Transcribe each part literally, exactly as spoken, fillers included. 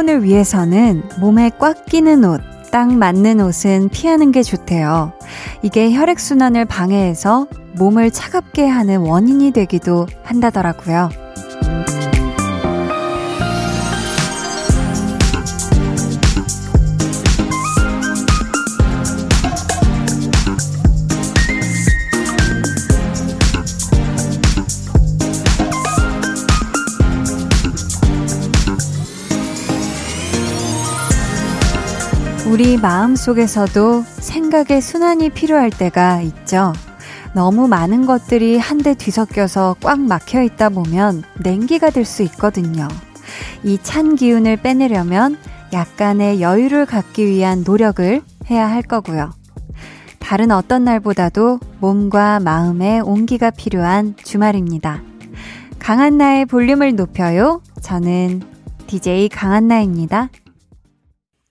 체온을 위해서는 몸에 꽉 끼는 옷, 딱 맞는 옷은 피하는 게 좋대요. 이게 혈액순환을 방해해서 몸을 차갑게 하는 원인이 되기도 한다더라고요. 우리 마음속에서도 생각의 순환이 필요할 때가 있죠. 너무 많은 것들이 한데 뒤섞여서 꽉 막혀 있다 보면 냉기가 될 수 있거든요. 이 찬 기운을 빼내려면 약간의 여유를 갖기 위한 노력을 해야 할 거고요. 다른 어떤 날보다도 몸과 마음의 온기가 필요한 주말입니다. 강한나의 볼륨을 높여요. 저는 디제이 강한나입니다.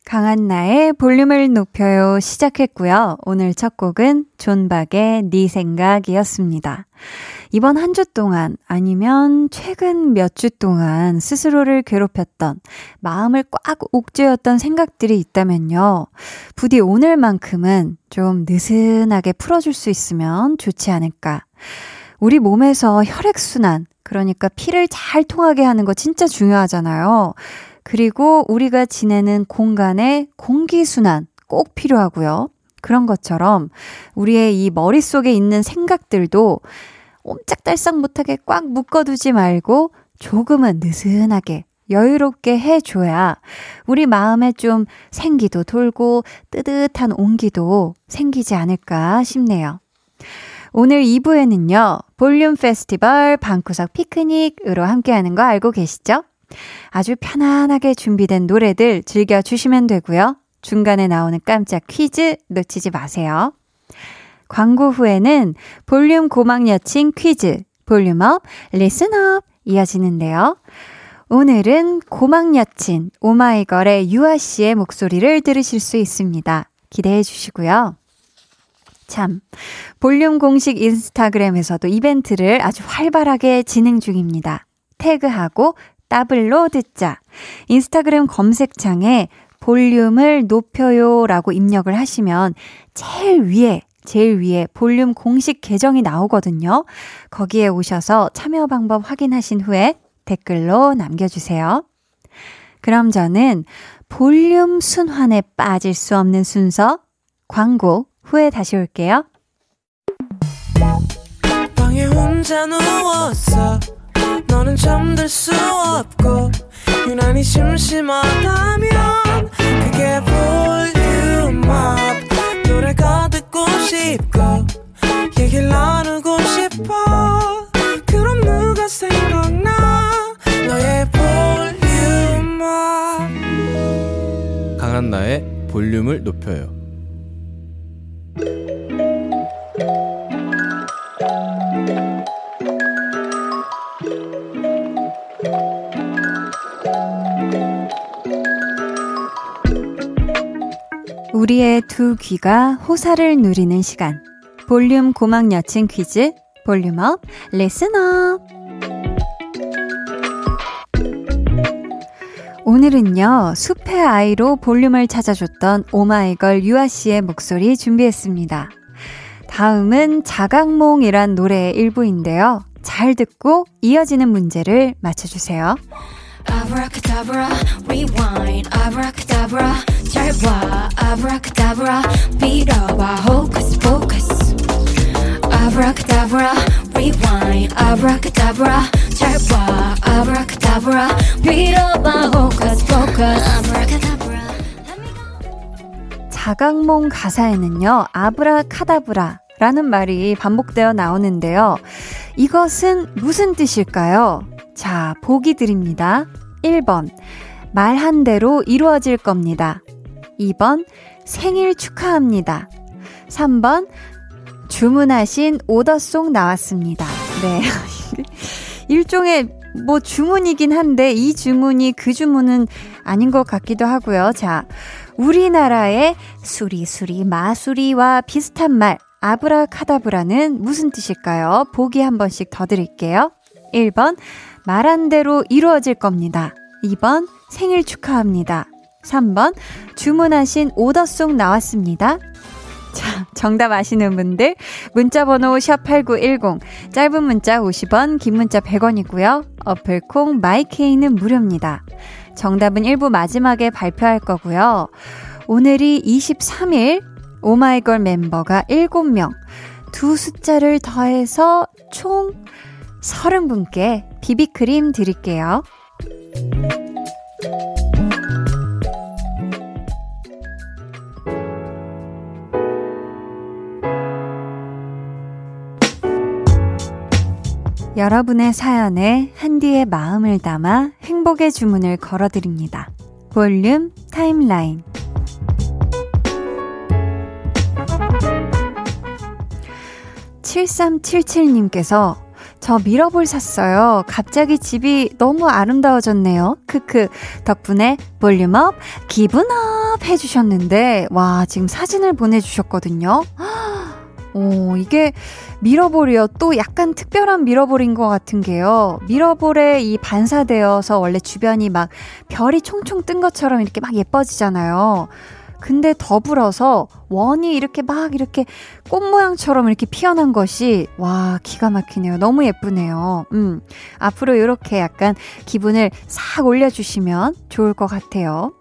강한나의 볼륨을 높여요 시작했고요. 오늘 첫 곡은 존박의 네 생각이었습니다. 이번 한 주 동안 아니면 최근 몇 주 동안 스스로를 괴롭혔던, 마음을 꽉 옥죄었던 생각들이 있다면요. 부디 오늘만큼은 좀 느슨하게 풀어줄 수 있으면 좋지 않을까. 우리 몸에서 혈액순환, 그러니까 피를 잘 통하게 하는 거 진짜 중요하잖아요. 그리고 우리가 지내는 공간의 공기순환 꼭 필요하고요. 그런 것처럼 우리의 이 머릿속에 있는 생각들도 옴짝달싹 못하게 꽉 묶어두지 말고 조금은 느슨하게 여유롭게 해줘야 우리 마음에 좀 생기도 돌고 뜨뜻한 온기도 생기지 않을까 싶네요. 오늘 이 부에는요. 볼륨 페스티벌 방구석 피크닉으로 함께하는 거 알고 계시죠? 아주 편안하게 준비된 노래들 즐겨주시면 되고요. 중간에 나오는 깜짝 퀴즈 놓치지 마세요. 광고 후에는 볼륨 고막 여친 퀴즈, 볼륨업, 리슨업 이어지는데요. 오늘은 고막 여친 오마이걸의 유아 씨의 목소리를 들으실 수 있습니다. 기대해 주시고요. 참, 볼륨 공식 인스타그램에서도 이벤트를 아주 활발하게 진행 중입니다. 태그하고 따블로 듣자. 인스타그램 검색창에 볼륨을 높여요라고 입력을 하시면 제일 위에, 제일 위에 볼륨 공식 계정이 나오거든요. 거기에 오셔서 참여 방법 확인하신 후에 댓글로 남겨주세요. 그럼 저는 볼륨 순환에 빠질 수 없는 순서, 광고 후에 다시 올게요. 방에 혼자 누웠어. 너는 잠들 수 없고 유난히 심심하다면 그게 볼륨업 노래가 듣고 싶고 얘기를 나누고 싶어. 그럼 누가 생각나 너의 볼륨업. 강한나의 볼륨을 높여요. 우리의 두 귀가 호사를 누리는 시간, 볼륨 고막 여친 퀴즈, 볼륨업, 리슨업. 오늘은요, 숲의 아이로 볼륨을 찾아줬던 오마이걸 유아씨의 목소리 준비했습니다. 다음은 자각몽이란 노래의 일부인데요. 잘 듣고 이어지는 문제를 맞춰주세요. 아브라카다브라 rewind 아브라카다브라 잘 봐 아브라카다브라 빌어봐 호커스 포커스 아브라카다브라 rewind 아브라카다브라 잘 봐 아브라카다브라 빌어봐 호커스 포커스 아브라카다브라. 자각몽 가사에는요, 아브라카다브라 라는 말이 반복되어 나오는데요. 이것은 무슨 뜻일까요? 자, 보기 드립니다. 일 번, 말한 대로 이루어질 겁니다. 이 번, 생일 축하합니다. 삼 번, 주문하신 오더송 나왔습니다. 네. 일종의 뭐 주문이긴 한데 이 주문이 그 주문은 아닌 것 같기도 하고요. 자, 우리나라의 수리수리 마수리와 비슷한 말 아브라카다브라는 무슨 뜻일까요? 보기 한 번씩 더 드릴게요. 일 번, 말한 대로 이루어질 겁니다. 이 번 생일 축하합니다. 삼 번 주문하신 오더송 나왔습니다. 자, 정답 아시는 분들 문자번호 샵 팔구일공, 짧은 문자 오십 원, 긴 문자 백 원이고요. 어플콩 마이케이는 무료입니다. 정답은 일 부 마지막에 발표할 거고요. 오늘이 이십삼 일, 오마이걸 멤버가 일곱 명, 두 숫자를 더해서 총 삼십 분께 비비크림 드릴게요. 여러분의 사연에 한디의 마음을 담아 행복의 주문을 걸어드립니다. 볼륨 타임라인. 칠삼칠칠님께서 저 밀어볼 샀어요. 갑자기 집이 너무 아름다워졌네요. 크크. 덕분에 볼륨업, 기분업 해주셨는데, 와, 지금 사진을 보내주셨거든요. 오, 이게 밀어볼이요. 또 약간 특별한 밀어볼인 것 같은 게요. 밀어볼에 이 반사되어서 원래 주변이 막 별이 총총 뜬 것처럼 이렇게 막 예뻐지잖아요. 근데 더불어서 원이 이렇게 막 이렇게 꽃 모양처럼 이렇게 피어난 것이, 와, 기가 막히네요. 너무 예쁘네요. 음, 앞으로 이렇게 약간 기분을 싹 올려주시면 좋을 것 같아요.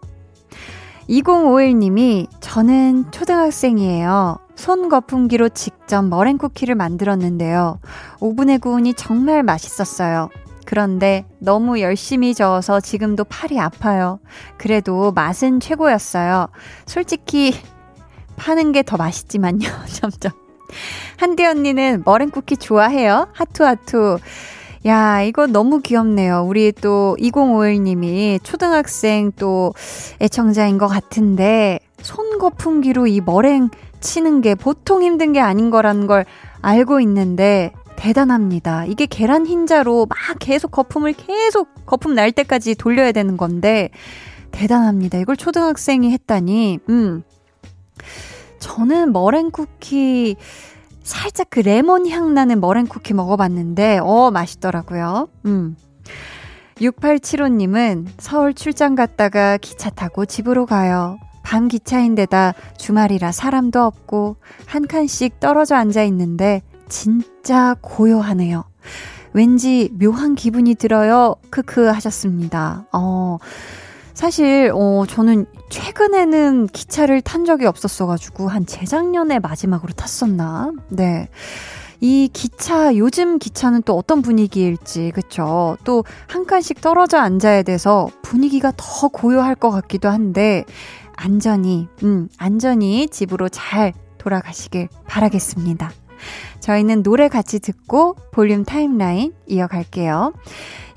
이공오일님이 저는 초등학생이에요. 손거품기로 직접 머랭쿠키를 만들었는데요. 오븐에 구우니 정말 맛있었어요. 그런데 너무 열심히 저어서 지금도 팔이 아파요. 그래도 맛은 최고였어요. 솔직히 파는 게 더 맛있지만요. 점점. 한디 언니는 머랭쿠키 좋아해요? 하투하투. 야, 이거 너무 귀엽네요. 우리 또 이공오일님이 초등학생 또 애청자인 것 같은데 손거품기로 이 머랭 치는 게 보통 힘든 게 아닌 거라는 걸 알고 있는데 대단합니다. 이게 계란 흰자로 막 계속 거품을 계속 거품 날 때까지 돌려야 되는 건데 대단합니다. 이걸 초등학생이 했다니. 음, 저는 머랭쿠키 살짝 그 레몬 향 나는 머랭쿠키 먹어봤는데 어 맛있더라고요. 음. 육팔칠오님은 서울 출장 갔다가 기차 타고 집으로 가요. 밤 기차인데다 주말이라 사람도 없고 한 칸씩 떨어져 앉아 있는데 진짜 고요하네요. 왠지 묘한 기분이 들어요. 크크 하셨습니다. 어, 사실 어, 저는 최근에는 기차를 탄 적이 없었어가지고 한 재작년에 마지막으로 탔었나? 네. 이 기차, 요즘 기차는 또 어떤 분위기일지, 그쵸? 또 한 칸씩 떨어져 앉아야 돼서 분위기가 더 고요할 것 같기도 한데 안전히, 음, 안전히 집으로 잘 돌아가시길 바라겠습니다. 저희는 노래 같이 듣고 볼륨 타임라인 이어갈게요.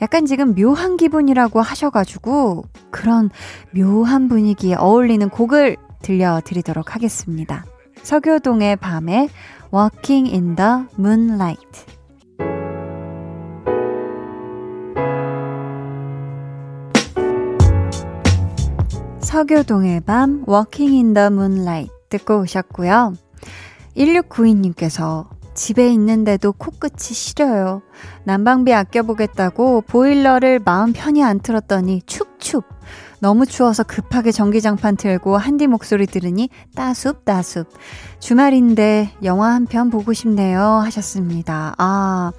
약간 지금 묘한 기분이라고 하셔가지고 그런 묘한 분위기에 어울리는 곡을 들려드리도록 하겠습니다. 서교동의 밤에 Walking in the Moonlight. 서교동의 밤 Walking in the Moonlight 듣고 오셨고요. 일육구이님께서 집에 있는데도 코끝이 시려요. 난방비 아껴보겠다고 보일러를 마음 편히 안 틀었더니 축축. 너무 추워서 급하게 전기장판 틀고 한디 목소리 들으니 따숩따숩. 주말인데 영화 한 편 보고 싶네요 하셨습니다. 아,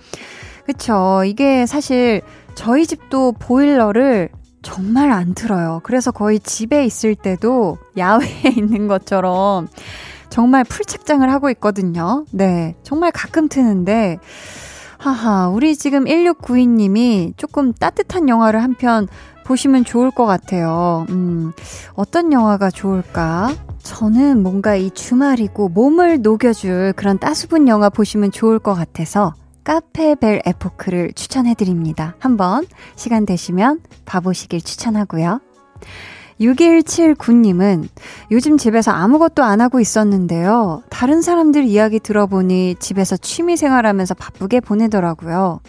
그쵸. 이게 사실 저희 집도 보일러를 정말 안 틀어요. 그래서 거의 집에 있을 때도 야외에 있는 것처럼 정말 풀책장을 하고 있거든요. 네, 정말 가끔 트는데 하하, 우리 지금 일육구이님이 조금 따뜻한 영화를 한 편 보시면 좋을 것 같아요. 음, 어떤 영화가 좋을까? 저는 뭔가 이 주말이고 몸을 녹여줄 그런 따수분 영화 보시면 좋을 것 같아서 카페벨 에포크를 추천해드립니다. 한번 시간 되시면 봐보시길 추천하고요. 육일칠구님은 요즘 집에서 아무것도 안 하고 있었는데요. 다른 사람들 이야기 들어보니 집에서 취미생활하면서 바쁘게 보내더라고요.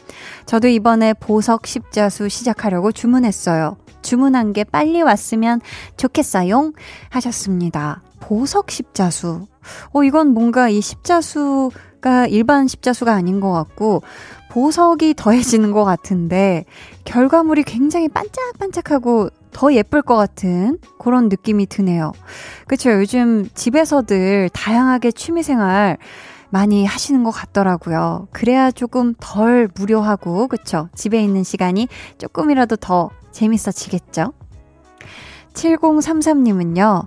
저도 이번에 보석 십자수 시작하려고 주문했어요. 주문한 게 빨리 왔으면 좋겠어요 하셨습니다. 보석 십자수. 어, 이건 뭔가 이 십자수가 일반 십자수가 아닌 것 같고 보석이 더해지는 것 같은데 결과물이 굉장히 반짝반짝하고 더 예쁠 것 같은 그런 느낌이 드네요. 그쵸? 요즘 집에서들 다양하게 취미생활 많이 하시는 것 같더라고요. 그래야 조금 덜 무료하고 그쵸? 집에 있는 시간이 조금이라도 더 재밌어지겠죠? 칠공삼삼님은요.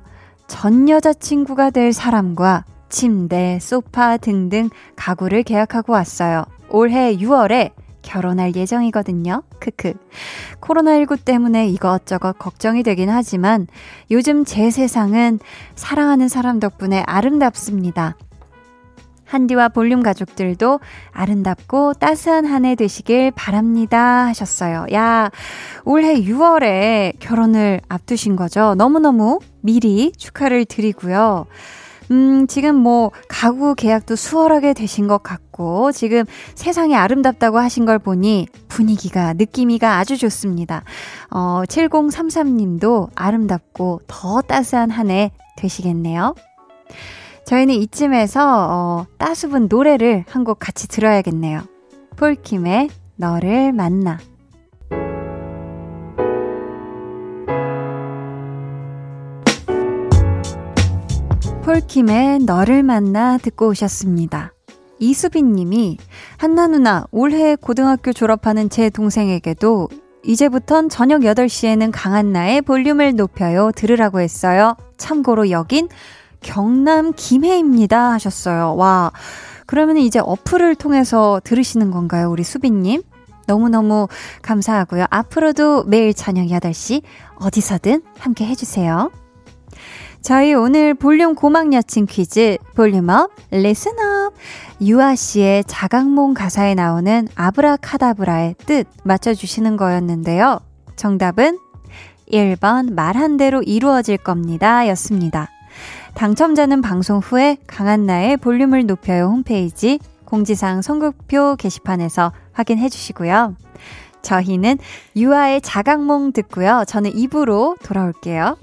전 여자친구가 될 사람과 침대, 소파 등등 가구를 계약하고 왔어요. 올해 유월에 결혼할 예정이거든요. 크크. 코로나십구 때문에 이것저것 걱정이 되긴 하지만 요즘 제 세상은 사랑하는 사람 덕분에 아름답습니다. 한디와 볼륨 가족들도 아름답고 따스한 한 해 되시길 바랍니다 하셨어요. 야, 올해 유월에 결혼을 앞두신 거죠. 너무너무 미리 축하를 드리고요. 음, 지금 뭐 가구 계약도 수월하게 되신 것 같고 지금 세상이 아름답다고 하신 걸 보니 분위기가 느낌이가 아주 좋습니다. 어, 칠공삼삼님도 아름답고 더 따스한 한 해 되시겠네요. 저희는 이쯤에서 어, 따수분 노래를 한 곡 같이 들어야겠네요. 폴킴의 너를 만나. 폴킴의 너를 만나 듣고 오셨습니다. 이수빈님이 한나 누나 올해 고등학교 졸업하는 제 동생에게도 이제부턴 저녁 여덟 시에는 강한나의 볼륨을 높여요 들으라고 했어요. 참고로 여긴 경남 김해입니다 하셨어요. 와, 그러면 이제 어플을 통해서 들으시는 건가요 우리 수빈님? 너무너무 감사하고요. 앞으로도 매일 저녁 여덟 시 어디서든 함께 해주세요. 저희 오늘 볼륨 고막 여친 퀴즈 볼륨업 레슨업 유아씨의 자각몽 가사에 나오는 아브라카다브라의 뜻 맞춰주시는 거였는데요. 정답은 일 번 말한 대로 이루어질 겁니다 였습니다. 당첨자는 방송 후에 강한나의 볼륨을 높여요 홈페이지 공지사항 선곡표 게시판에서 확인해 주시고요. 저희는 유아의 자각몽 듣고요. 저는 이 부로 돌아올게요.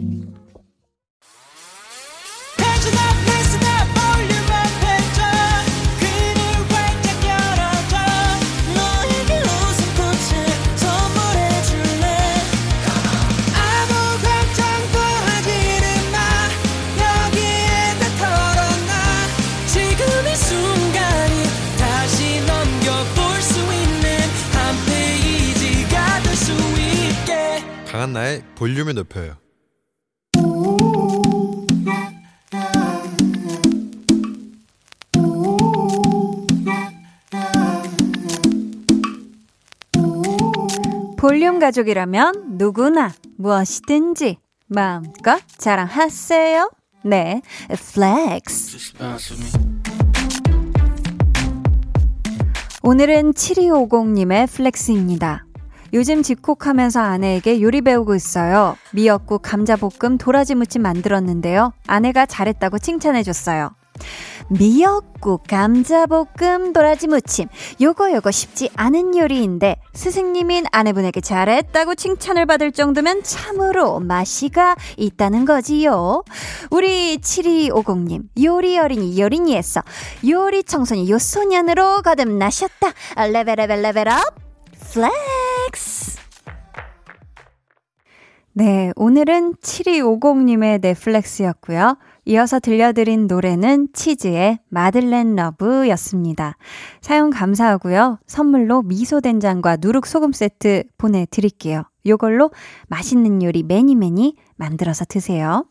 강한나의 볼륨을 높여요. 볼륨 가족이라면 누구나 무엇이든지 마음껏 자랑하세요. 네, 플렉스. 오늘은 칠이오공님의 플렉스입니다. 요즘 집콕하면서 아내에게 요리 배우고 있어요. 미역국, 감자볶음, 도라지 무침 만들었는데요. 아내가 잘했다고 칭찬해줬어요. 미역국, 감자볶음, 도라지 무침. 요거 요거 쉽지 않은 요리인데 스승님인 아내분에게 잘했다고 칭찬을 받을 정도면 참으로 맛이가 있다는 거지요. 우리 칠이오공님 요리 어린이 요린이에서 요리 청소년 요소년으로 거듭나셨다. 레벨레벨 레벨업 플렉스. 네, 오늘은 칠이오공님의 넷플렉스였고요. 이어서 들려드린 노래는 치즈의 마들렌 러브였습니다. 사용 감사하고요. 선물로 미소된장과 누룩소금 세트 보내드릴게요. 요걸로 맛있는 요리 매니매니 만들어서 드세요.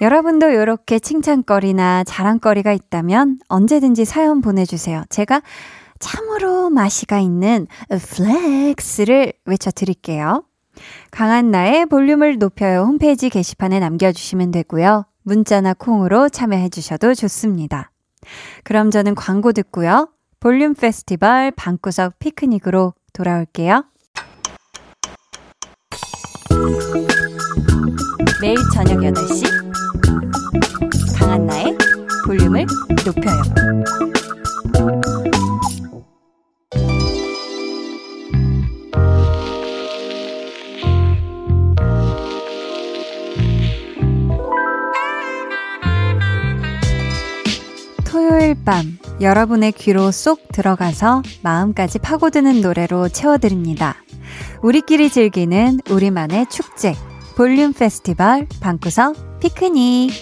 여러분도 이렇게 칭찬거리나 자랑거리가 있다면 언제든지 사연 보내주세요. 제가 참으로 맛이가 있는 플렉스를 외쳐드릴게요. 강한나의 볼륨을 높여요 홈페이지 게시판에 남겨주시면 되고요. 문자나 콩으로 참여해주셔도 좋습니다. 그럼 저는 광고 듣고요. 볼륨 페스티벌 방구석 피크닉으로 돌아올게요. 매일 저녁 여덟 시 강한나의 볼륨을 높여요. 토요일 밤 여러분의 귀로 쏙 들어가서 마음까지 파고드는 노래로 채워드립니다. 우리끼리 즐기는 우리만의 축제, 볼륨 페스티벌 방구석 피크닉.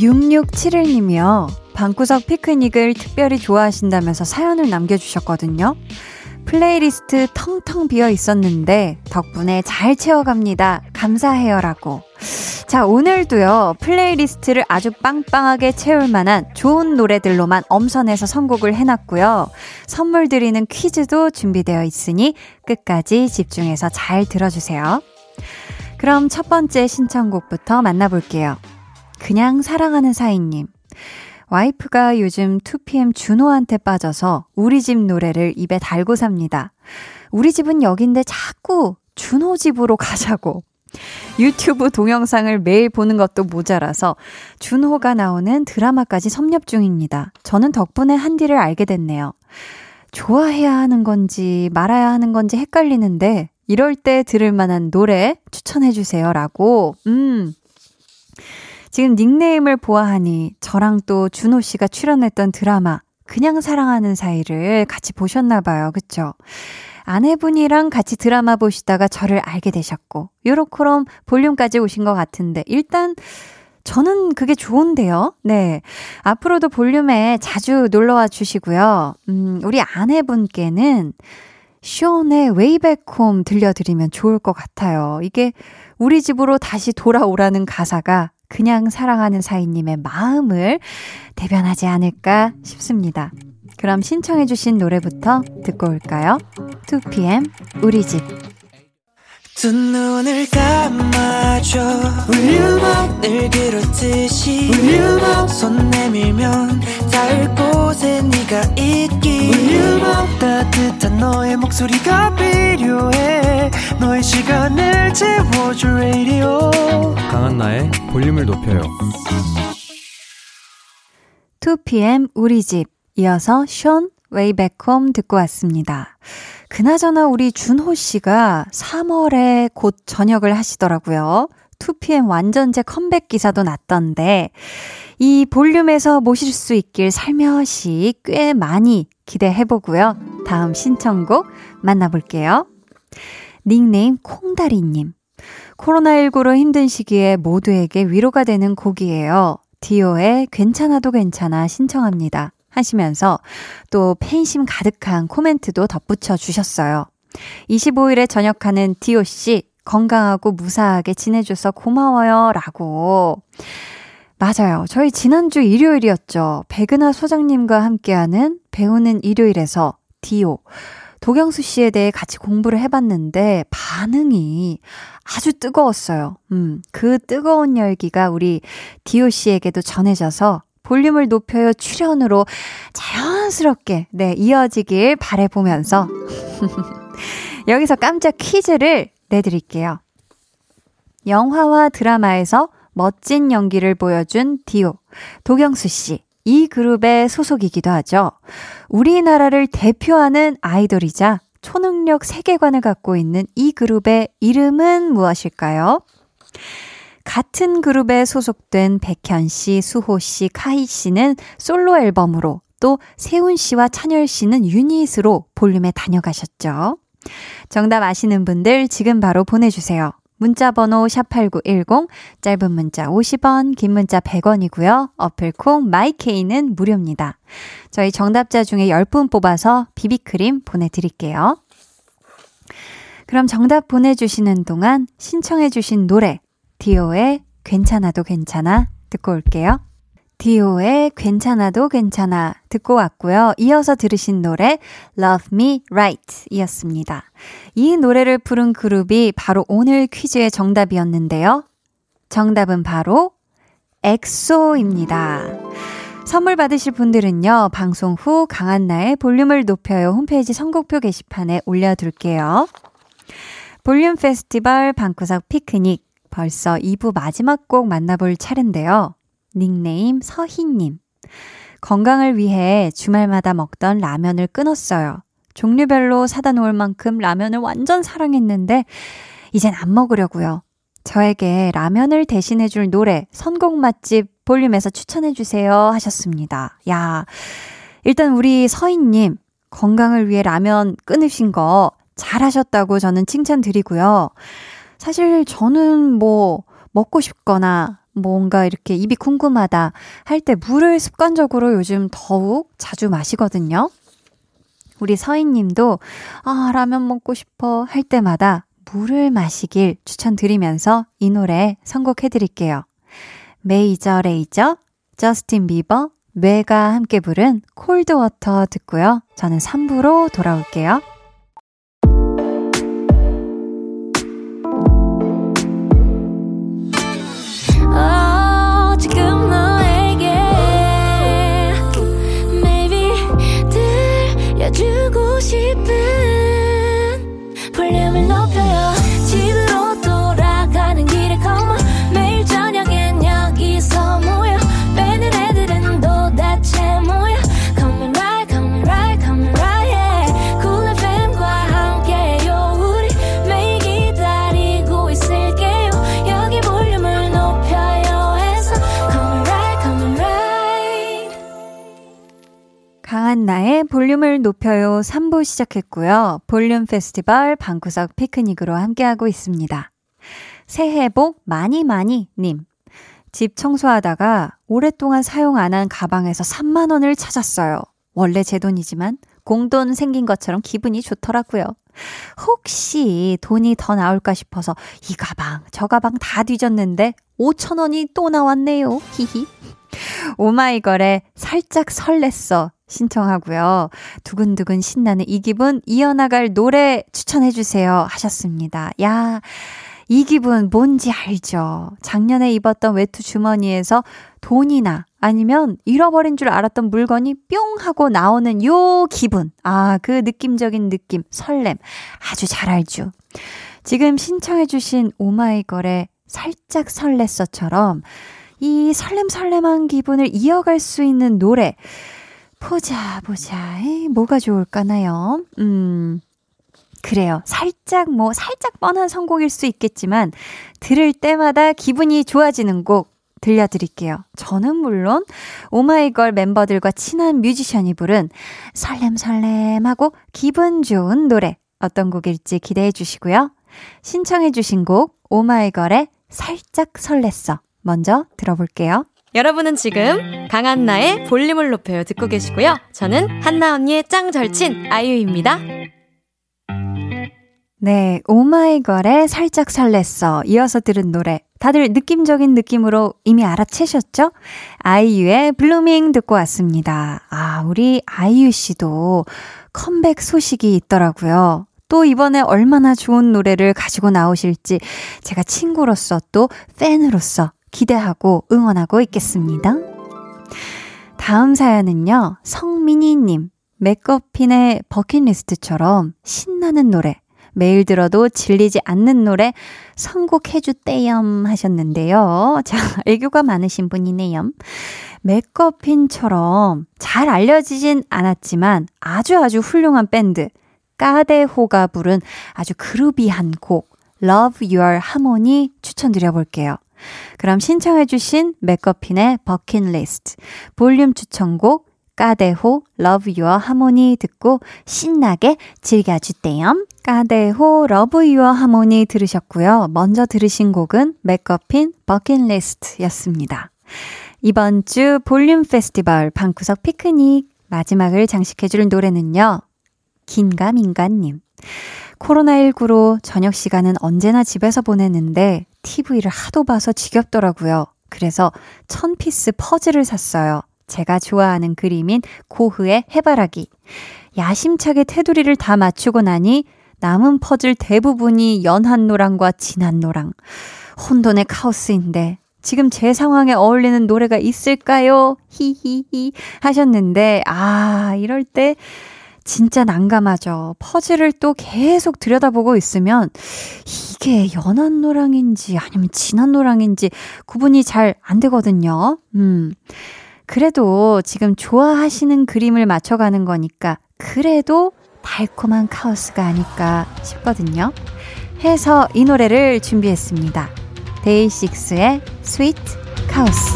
육육칠일님이요. 방구석 피크닉을 특별히 좋아하신다면서 사연을 남겨주셨거든요. 플레이리스트 텅텅 비어 있었는데 덕분에 잘 채워갑니다. 감사해요라고. 자, 오늘도요. 플레이리스트를 아주 빵빵하게 채울 만한 좋은 노래들로만 엄선해서 선곡을 해놨고요. 선물 드리는 퀴즈도 준비되어 있으니 끝까지 집중해서 잘 들어주세요. 그럼 첫 번째 신청곡부터 만나볼게요. 그냥 사랑하는 사이님. 와이프가 요즘 투피엠 준호한테 빠져서 우리 집 노래를 입에 달고 삽니다. 우리 집은 여긴데 자꾸 준호 집으로 가자고. 유튜브 동영상을 매일 보는 것도 모자라서 준호가 나오는 드라마까지 섭렵 중입니다. 저는 덕분에 한디를 알게 됐네요. 좋아해야 하는 건지 말아야 하는 건지 헷갈리는데 이럴 때 들을 만한 노래 추천해주세요 라고. 음... 지금 닉네임을 보아하니 저랑 또 준호 씨가 출연했던 드라마 그냥 사랑하는 사이를 같이 보셨나 봐요. 그쵸? 아내분이랑 같이 드라마 보시다가 저를 알게 되셨고 요렇게럼 볼륨까지 오신 것 같은데 일단 저는 그게 좋은데요. 네, 앞으로도 볼륨에 자주 놀러와 주시고요. 음, 우리 아내분께는 시온의 웨이백홈 들려드리면 좋을 것 같아요. 이게 우리 집으로 다시 돌아오라는 가사가 그냥 사랑하는 사이님의 마음을 대변하지 않을까 싶습니다. 그럼 신청해 주신 노래부터 듣고 올까요? 투피엠 우리 집. 두 눈을 감아줘 울려만 늘 그렇듯이 울려만 손 내밀면 닿을 곳에 네가 있기 울려만 따뜻한 너의 목소리가 필요해 너의 시간을 채워줄 라디오 강한나의 볼륨을 높여요. 투피엠 우리 집 이어서 션 웨이백홈 듣고 왔습니다. 그나저나 우리 준호 씨가 삼월에 곧 전역을 하시더라고요. 투피엠 완전체 컴백 기사도 났던데 이 볼륨에서 모실 수 있길 살며시 꽤 많이 기대해보고요. 다음 신청곡 만나볼게요. 닉네임 콩다리님. 코로나십구로 힘든 시기에 모두에게 위로가 되는 곡이에요. 디오의 괜찮아도 괜찮아 신청합니다 하시면서 또 팬심 가득한 코멘트도 덧붙여 주셨어요. 이십오일에 전역하는 디오씨 건강하고 무사하게 지내줘서 고마워요 라고. 맞아요. 저희 지난주 일요일이었죠. 백은하 소장님과 함께하는 배우는 일요일에서 디오 도경수 씨에 대해 같이 공부를 해봤는데 반응이 아주 뜨거웠어요. 음, 그 뜨거운 열기가 우리 디오 씨에게도 전해져서 볼륨을 높여요 출연으로 자연스럽게 네, 이어지길 바라보면서 여기서 깜짝 퀴즈를 내드릴게요. 영화와 드라마에서 멋진 연기를 보여준 디오, 도경수 씨, 이 그룹의 소속이기도 하죠. 우리나라를 대표하는 아이돌이자 초능력 세계관을 갖고 있는 이 그룹의 이름은 무엇일까요? 같은 그룹에 소속된 백현 씨, 수호 씨, 카이 씨는 솔로 앨범으로 또 세훈 씨와 찬열 씨는 유닛으로 볼륨에 다녀가셨죠. 정답 아시는 분들 지금 바로 보내주세요. 문자 번호 샵팔구일공, 짧은 문자 오십 원, 긴 문자 백 원이고요. 어플콩 마이케이는 무료입니다. 저희 정답자 중에 십 분 뽑아서 비비크림 보내드릴게요. 그럼 정답 보내주시는 동안 신청해주신 노래 디오의 괜찮아도 괜찮아 듣고 올게요. 디오의 괜찮아도 괜찮아 듣고 왔고요. 이어서 들으신 노래 Love Me Right 이었습니다. 이 노래를 부른 그룹이 바로 오늘 퀴즈의 정답이었는데요. 정답은 바로 엑소입니다. 선물 받으실 분들은요. 방송 후 강한나의 볼륨을 높여요 홈페이지 선곡표 게시판에 올려둘게요. 볼륨 페스티벌 방구석 피크닉 벌써 이 부 마지막 곡 만나볼 차례인데요. 닉네임 서희님. 건강을 위해 주말마다 먹던 라면을 끊었어요. 종류별로 사다 놓을 만큼 라면을 완전 사랑했는데 이젠 안 먹으려고요. 저에게 라면을 대신해줄 노래 선곡 맛집 볼륨에서 추천해주세요 하셨습니다. 야, 일단 우리 서인님 건강을 위해 라면 끊으신 거 잘하셨다고 저는 칭찬드리고요. 사실 저는 뭐 먹고 싶거나 뭔가 이렇게 입이 궁금하다 할 때 물을 습관적으로 요즘 더욱 자주 마시거든요. 우리 서인님도 아, 라면 먹고 싶어 할 때마다 물을 마시길 추천드리면서 이 노래 선곡해드릴게요. 메이저 레이저, 저스틴 비버, 뇌가 함께 부른 콜드워터 듣고요. 저는 삼 부로 돌아올게요. 강한나의 볼륨을 높여요 삼 부 시작했고요. 볼륨 페스티벌 방구석 피크닉으로 함께하고 있습니다. 새해 복 많이 많이 님. 집 청소하다가 오랫동안 사용 안 한 가방에서 삼만 원을 찾았어요. 원래 제 돈이지만 공돈 생긴 것처럼 기분이 좋더라고요. 혹시 돈이 더 나올까 싶어서 이 가방 저 가방 다 뒤졌는데 오천 원이 또 나왔네요. 히히. 오마이걸에 살짝 설렜어 신청하고요. 두근두근 신나는 이 기분 이어나갈 노래 추천해주세요 하셨습니다. 야, 이 기분 뭔지 알죠? 작년에 입었던 외투 주머니에서 돈이나 아니면 잃어버린 줄 알았던 물건이 뿅 하고 나오는 요 기분. 아, 그 느낌적인 느낌, 설렘 아주 잘 알죠. 지금 신청해주신 오마이걸의 살짝 설렜어처럼 이 설렘설렘한 기분을 이어갈 수 있는 노래 보자 보자 에이, 뭐가 좋을까나요? 음 그래요. 살짝 뭐 살짝 뻔한 선곡일 수 있겠지만 들을 때마다 기분이 좋아지는 곡 들려드릴게요. 저는 물론 오마이걸 멤버들과 친한 뮤지션이 부른 설렘설렘하고 기분 좋은 노래 어떤 곡일지 기대해 주시고요. 신청해 주신 곡 오마이걸의 살짝 설렜어 먼저 들어볼게요. 여러분은 지금 강한나의 볼륨을 높여요 듣고 계시고요. 저는 한나 언니의 짱 절친 아이유입니다. 네, 오마이걸의 살짝 설렜어 이어서 들은 노래 다들 느낌적인 느낌으로 이미 알아채셨죠? 아이유의 블루밍 듣고 왔습니다. 아, 우리 아이유 씨도 컴백 소식이 있더라고요. 또 이번에 얼마나 좋은 노래를 가지고 나오실지 제가 친구로서 또 팬으로서 기대하고 응원하고 있겠습니다. 다음 사연은요. 성민이님. 맥거핀의 버킷리스트처럼 신나는 노래, 매일 들어도 질리지 않는 노래 선곡해주떼염 하셨는데요. 자, 애교가 많으신 분이네요. 맥거핀처럼 잘 알려지진 않았지만 아주 아주 훌륭한 밴드 까데호가 부른 아주 그루비한 곡 Love Your Harmony 추천드려볼게요. 그럼 신청해주신 맥거핀의 버킷리스트 볼륨 추천곡 까데호 Love Your Harmony 듣고 신나게 즐겨주대요. 까데호 Love Your Harmony 들으셨고요. 먼저 들으신 곡은 맥거핀 버킷리스트였습니다. 이번 주 볼륨 페스티벌 방구석 피크닉 마지막을 장식해줄 노래는요. 긴가민가님. 코로나십구로 저녁 시간은 언제나 집에서 보내는데 티비를 하도 봐서 지겹더라고요. 그래서 천 피스 퍼즐을 샀어요. 제가 좋아하는 그림인 고흐의 해바라기. 야심차게 테두리를 다 맞추고 나니 남은 퍼즐 대부분이 연한 노랑과 진한 노랑. 혼돈의 카오스인데 지금 제 상황에 어울리는 노래가 있을까요? 히히히 하셨는데 아, 이럴 때 진짜 난감하죠. 퍼즐을 또 계속 들여다보고 있으면 이게 연한 노랑인지 아니면 진한 노랑인지 구분이 잘 안 되거든요. 음, 그래도 지금 좋아하시는 그림을 맞춰가는 거니까 그래도 달콤한 카오스가 아닐까 싶거든요. 해서 이 노래를 준비했습니다. 데이식스의 스위트 카오스.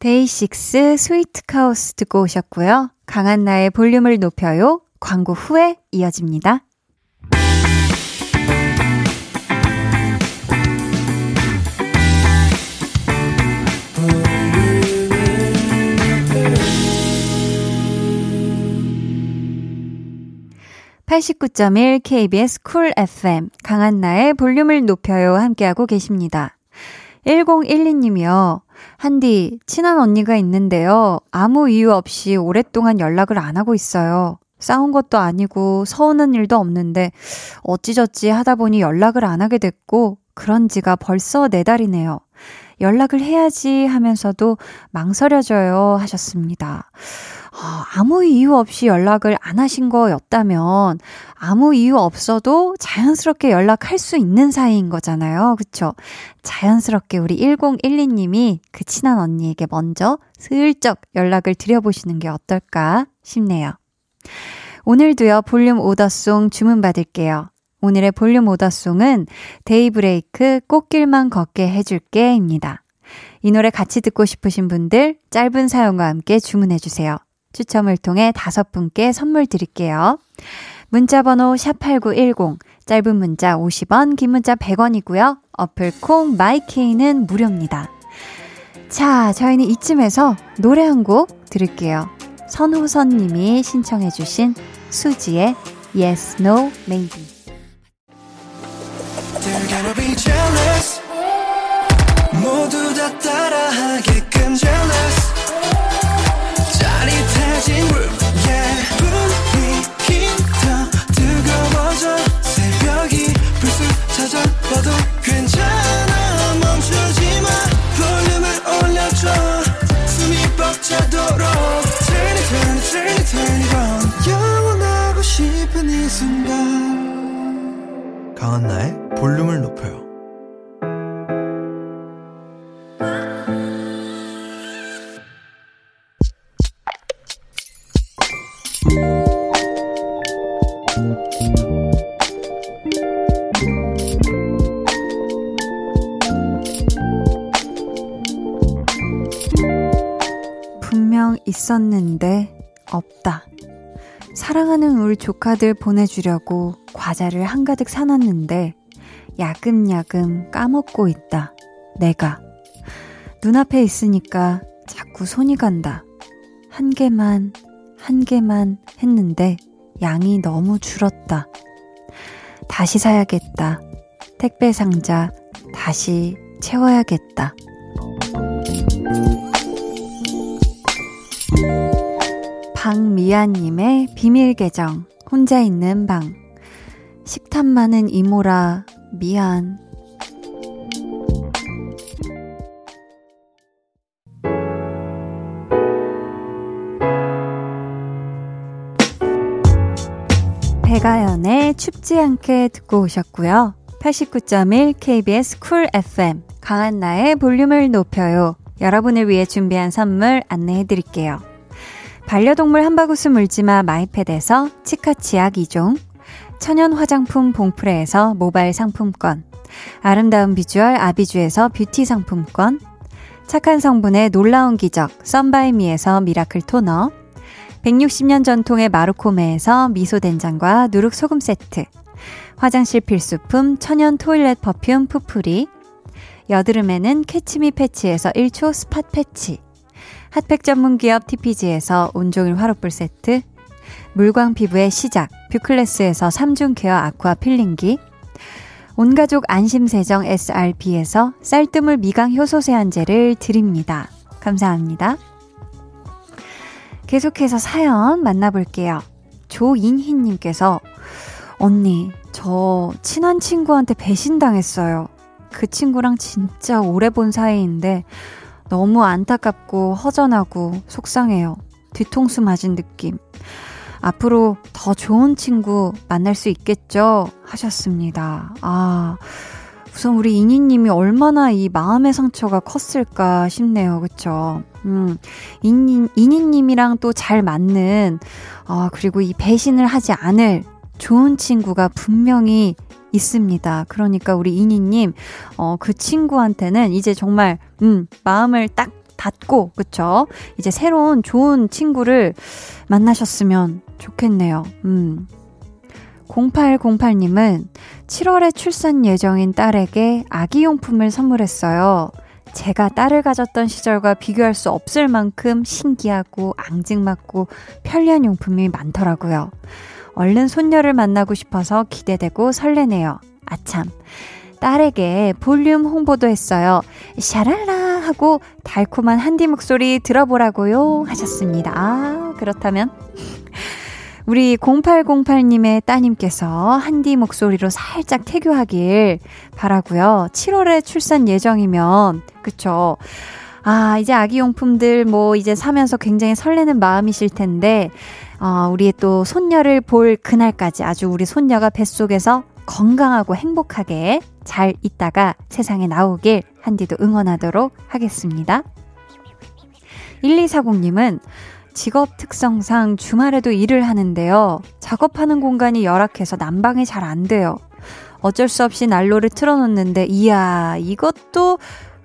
데이식스 스위트 카오스 듣고 오셨고요. 강한나의 볼륨을 높여요. 광고 후에 이어집니다. 팔십구 점 일 케이비에스 쿨 에프엠 강한나의 볼륨을 높여요 함께하고 계십니다. 일공일이 님이요. 한디, 친한 언니가 있는데요. 아무 이유 없이 오랫동안 연락을 안 하고 있어요. 싸운 것도 아니고 서운한 일도 없는데 어찌저찌 하다 보니 연락을 안 하게 됐고 그런 지가 벌써 네 달이네요. 연락을 해야지 하면서도 망설여져요 하셨습니다. 아무 이유 없이 연락을 안 하신 거였다면 아무 이유 없어도 자연스럽게 연락할 수 있는 사이인 거잖아요. 그쵸? 자연스럽게 우리 일공일이 님이 그 친한 언니에게 먼저 슬쩍 연락을 드려보시는 게 어떨까 싶네요. 오늘도요. 볼륨 오더송 주문 받을게요. 오늘의 볼륨 오더송은 데이브레이크 꽃길만 걷게 해줄게 입니다. 이 노래 같이 듣고 싶으신 분들 짧은 사연과 함께 주문해주세요. 추첨을 통해 다섯 분께 선물 드릴게요. 문자번호 샵팔구일공, 짧은 문자 오십 원, 긴 문자 백 원이고요. 어플 콩 마이케이는 무료입니다. 자, 저희는 이쯤에서 노래 한 곡 들을게요. 선호선 님이 신청해 주신 수지의 Yes, No, Maybe. They're gonna be jealous. 모두 다 따라하게끔 jealous. 짜릿해진 room, yeah. 분위기 더 뜨거워져. 새벽이 불쑥 찾아와도 괜찮아. 멈추지 마. 볼륨을 올려줘. 숨이 벅차도록. Turn it, turn it, turn it on. 영원하고 싶은 이 순간. 강한나의 볼륨을 높여요. 있었는데 없다. 사랑하는 우리 조카들 보내주려고 과자를 한가득 사놨는데 야금야금 까먹고 있다. 내가 눈앞에 있으니까 자꾸 손이 간다. 한 개만 한 개만 했는데 양이 너무 줄었다. 다시 사야겠다. 택배 상자 다시 채워야겠다. 박미아님의 비밀계정 혼자 있는 방. 식탐 많은 이모라 미안. 백아연의 춥지 않게 듣고 오셨고요. 팔십구 점 일 케이비에스 쿨 에프엠 강한나의 볼륨을 높여요. 여러분을 위해 준비한 선물 안내해드릴게요. 반려동물 한바구스 물지마 마이패드에서 치카치약 이 종, 천연 화장품 봉프레에서 모바일 상품권, 아름다운 비주얼 아비주에서 뷰티 상품권, 착한 성분의 놀라운 기적 썬바이미에서 미라클 토너, 백육십 년 전통의 마루코메에서 미소된장과 누룩소금 세트, 화장실 필수품 천연 토일렛 퍼퓸 푸풀이, 여드름에는 캐치미 패치에서 일 초 스팟 패치, 핫팩 전문기업 티피지에서 온종일 화롯불 세트, 물광 피부의 시작 뷰클래스에서 삼중 케어 아쿠아 필링기, 온가족 안심세정 에스알피에서 쌀뜨물 미강 효소 세안제를 드립니다. 감사합니다. 계속해서 사연 만나볼게요. 조인희님께서 언니, 저 친한 친구한테 배신당했어요. 그 친구랑 진짜 오래 본 사이인데 너무 안타깝고 허전하고 속상해요. 뒤통수 맞은 느낌. 앞으로 더 좋은 친구 만날 수 있겠죠? 하셨습니다. 아, 우선 우리 인희님이 얼마나 이 마음의 상처가 컸을까 싶네요. 그쵸? 음, 인희, 인희님이랑 또 잘 맞는, 아, 그리고 이 배신을 하지 않을 좋은 친구가 분명히 있습니다. 그러니까 우리 이니님, 어, 그 친구한테는 이제 정말 음, 마음을 딱 닫고, 그쵸? 이제 새로운 좋은 친구를 만나셨으면 좋겠네요. 음. 공팔공팔님은 칠월에 출산 예정인 딸에게 아기용품을 선물했어요. 제가 딸을 가졌던 시절과 비교할 수 없을 만큼 신기하고 앙증맞고 편리한 용품이 많더라고요. 얼른 손녀를 만나고 싶어서 기대되고 설레네요. 아참, 딸에게 볼륨 홍보도 했어요. 샤랄라 하고 달콤한 한디 목소리 들어보라고요 하셨습니다. 아, 그렇다면 우리 공팔공팔님의 따님께서 한디 목소리로 살짝 태교하길 바라고요. 칠월에 출산 예정이면, 그쵸? 아, 이제 아기용품들 뭐 이제 사면서 굉장히 설레는 마음이실 텐데, 어, 우리의 또 손녀를 볼 그날까지 아주 우리 손녀가 뱃속에서 건강하고 행복하게 잘 있다가 세상에 나오길 한디도 응원하도록 하겠습니다. 일이사공님은 직업 특성상 주말에도 일을 하는데요. 작업하는 공간이 열악해서 난방이 잘 안 돼요. 어쩔 수 없이 난로를 틀어놓는데 이야, 이것도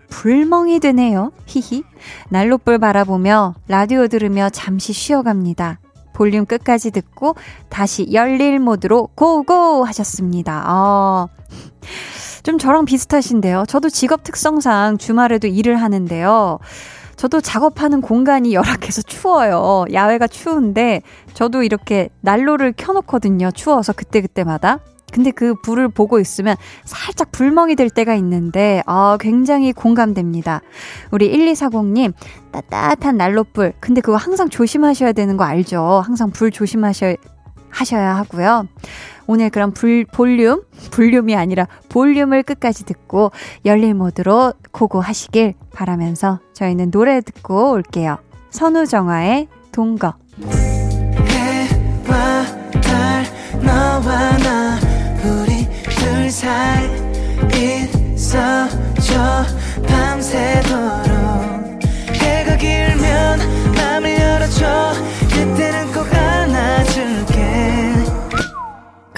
불멍이 되네요. 히히. 난로불 바라보며 라디오 들으며 잠시 쉬어갑니다. 볼륨 끝까지 듣고 다시 열일 모드로 고고 하셨습니다. 어, 좀 저랑 비슷하신데요. 저도 직업 특성상 주말에도 일을 하는데요. 저도 작업하는 공간이 열악해서 추워요. 야외가 추운데 저도 이렇게 난로를 켜놓거든요. 추워서 그때그때마다. 근데 그 불을 보고 있으면 살짝 불멍이 될 때가 있는데, 아, 굉장히 공감됩니다. 우리 일이사공님, 따뜻한 난로불. 근데 그거 항상 조심하셔야 되는 거 알죠? 항상 불 조심하셔야 하고요. 오늘 그럼 불, 볼륨, 볼륨이 아니라 볼륨을 끝까지 듣고 열일 모드로 고고 하시길 바라면서 저희는 노래 듣고 올게요. 선우정아의 동거. 해와 달, 너와 나, 우리 둘 사이 있어줘 밤새도록. 해가 길면 마음을 열어줘. 그때는 꼭 안아줄게.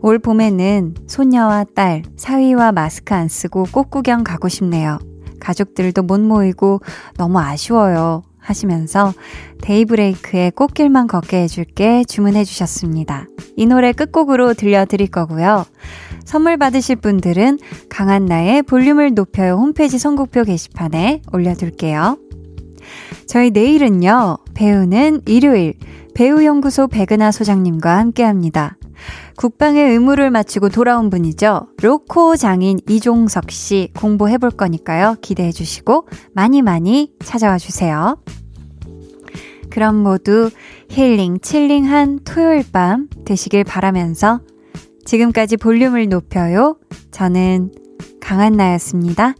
올 봄에는 손녀와 딸, 사위와 마스크 안 쓰고 꽃구경 가고 싶네요. 가족들도 못 모이고 너무 아쉬워요 하시면서 데이브레이크의 꽃길만 걷게 해줄게 주문해 주셨습니다. 이 노래 끝곡으로 들려드릴 거고요. 선물 받으실 분들은 강한나의 볼륨을 높여요 홈페이지 선곡표 게시판에 올려둘게요. 저희 내일은요, 배우는 일요일, 배우연구소 백은하 소장님과 함께합니다. 국방의 의무를 마치고 돌아온 분이죠. 로코 장인 이종석 씨 공부해볼 거니까요. 기대해 주시고 많이 많이 찾아와 주세요. 그럼 모두 힐링, 칠링한 토요일 밤 되시길 바라면서 지금까지 볼륨을 높여요. 저는 강한나였습니다.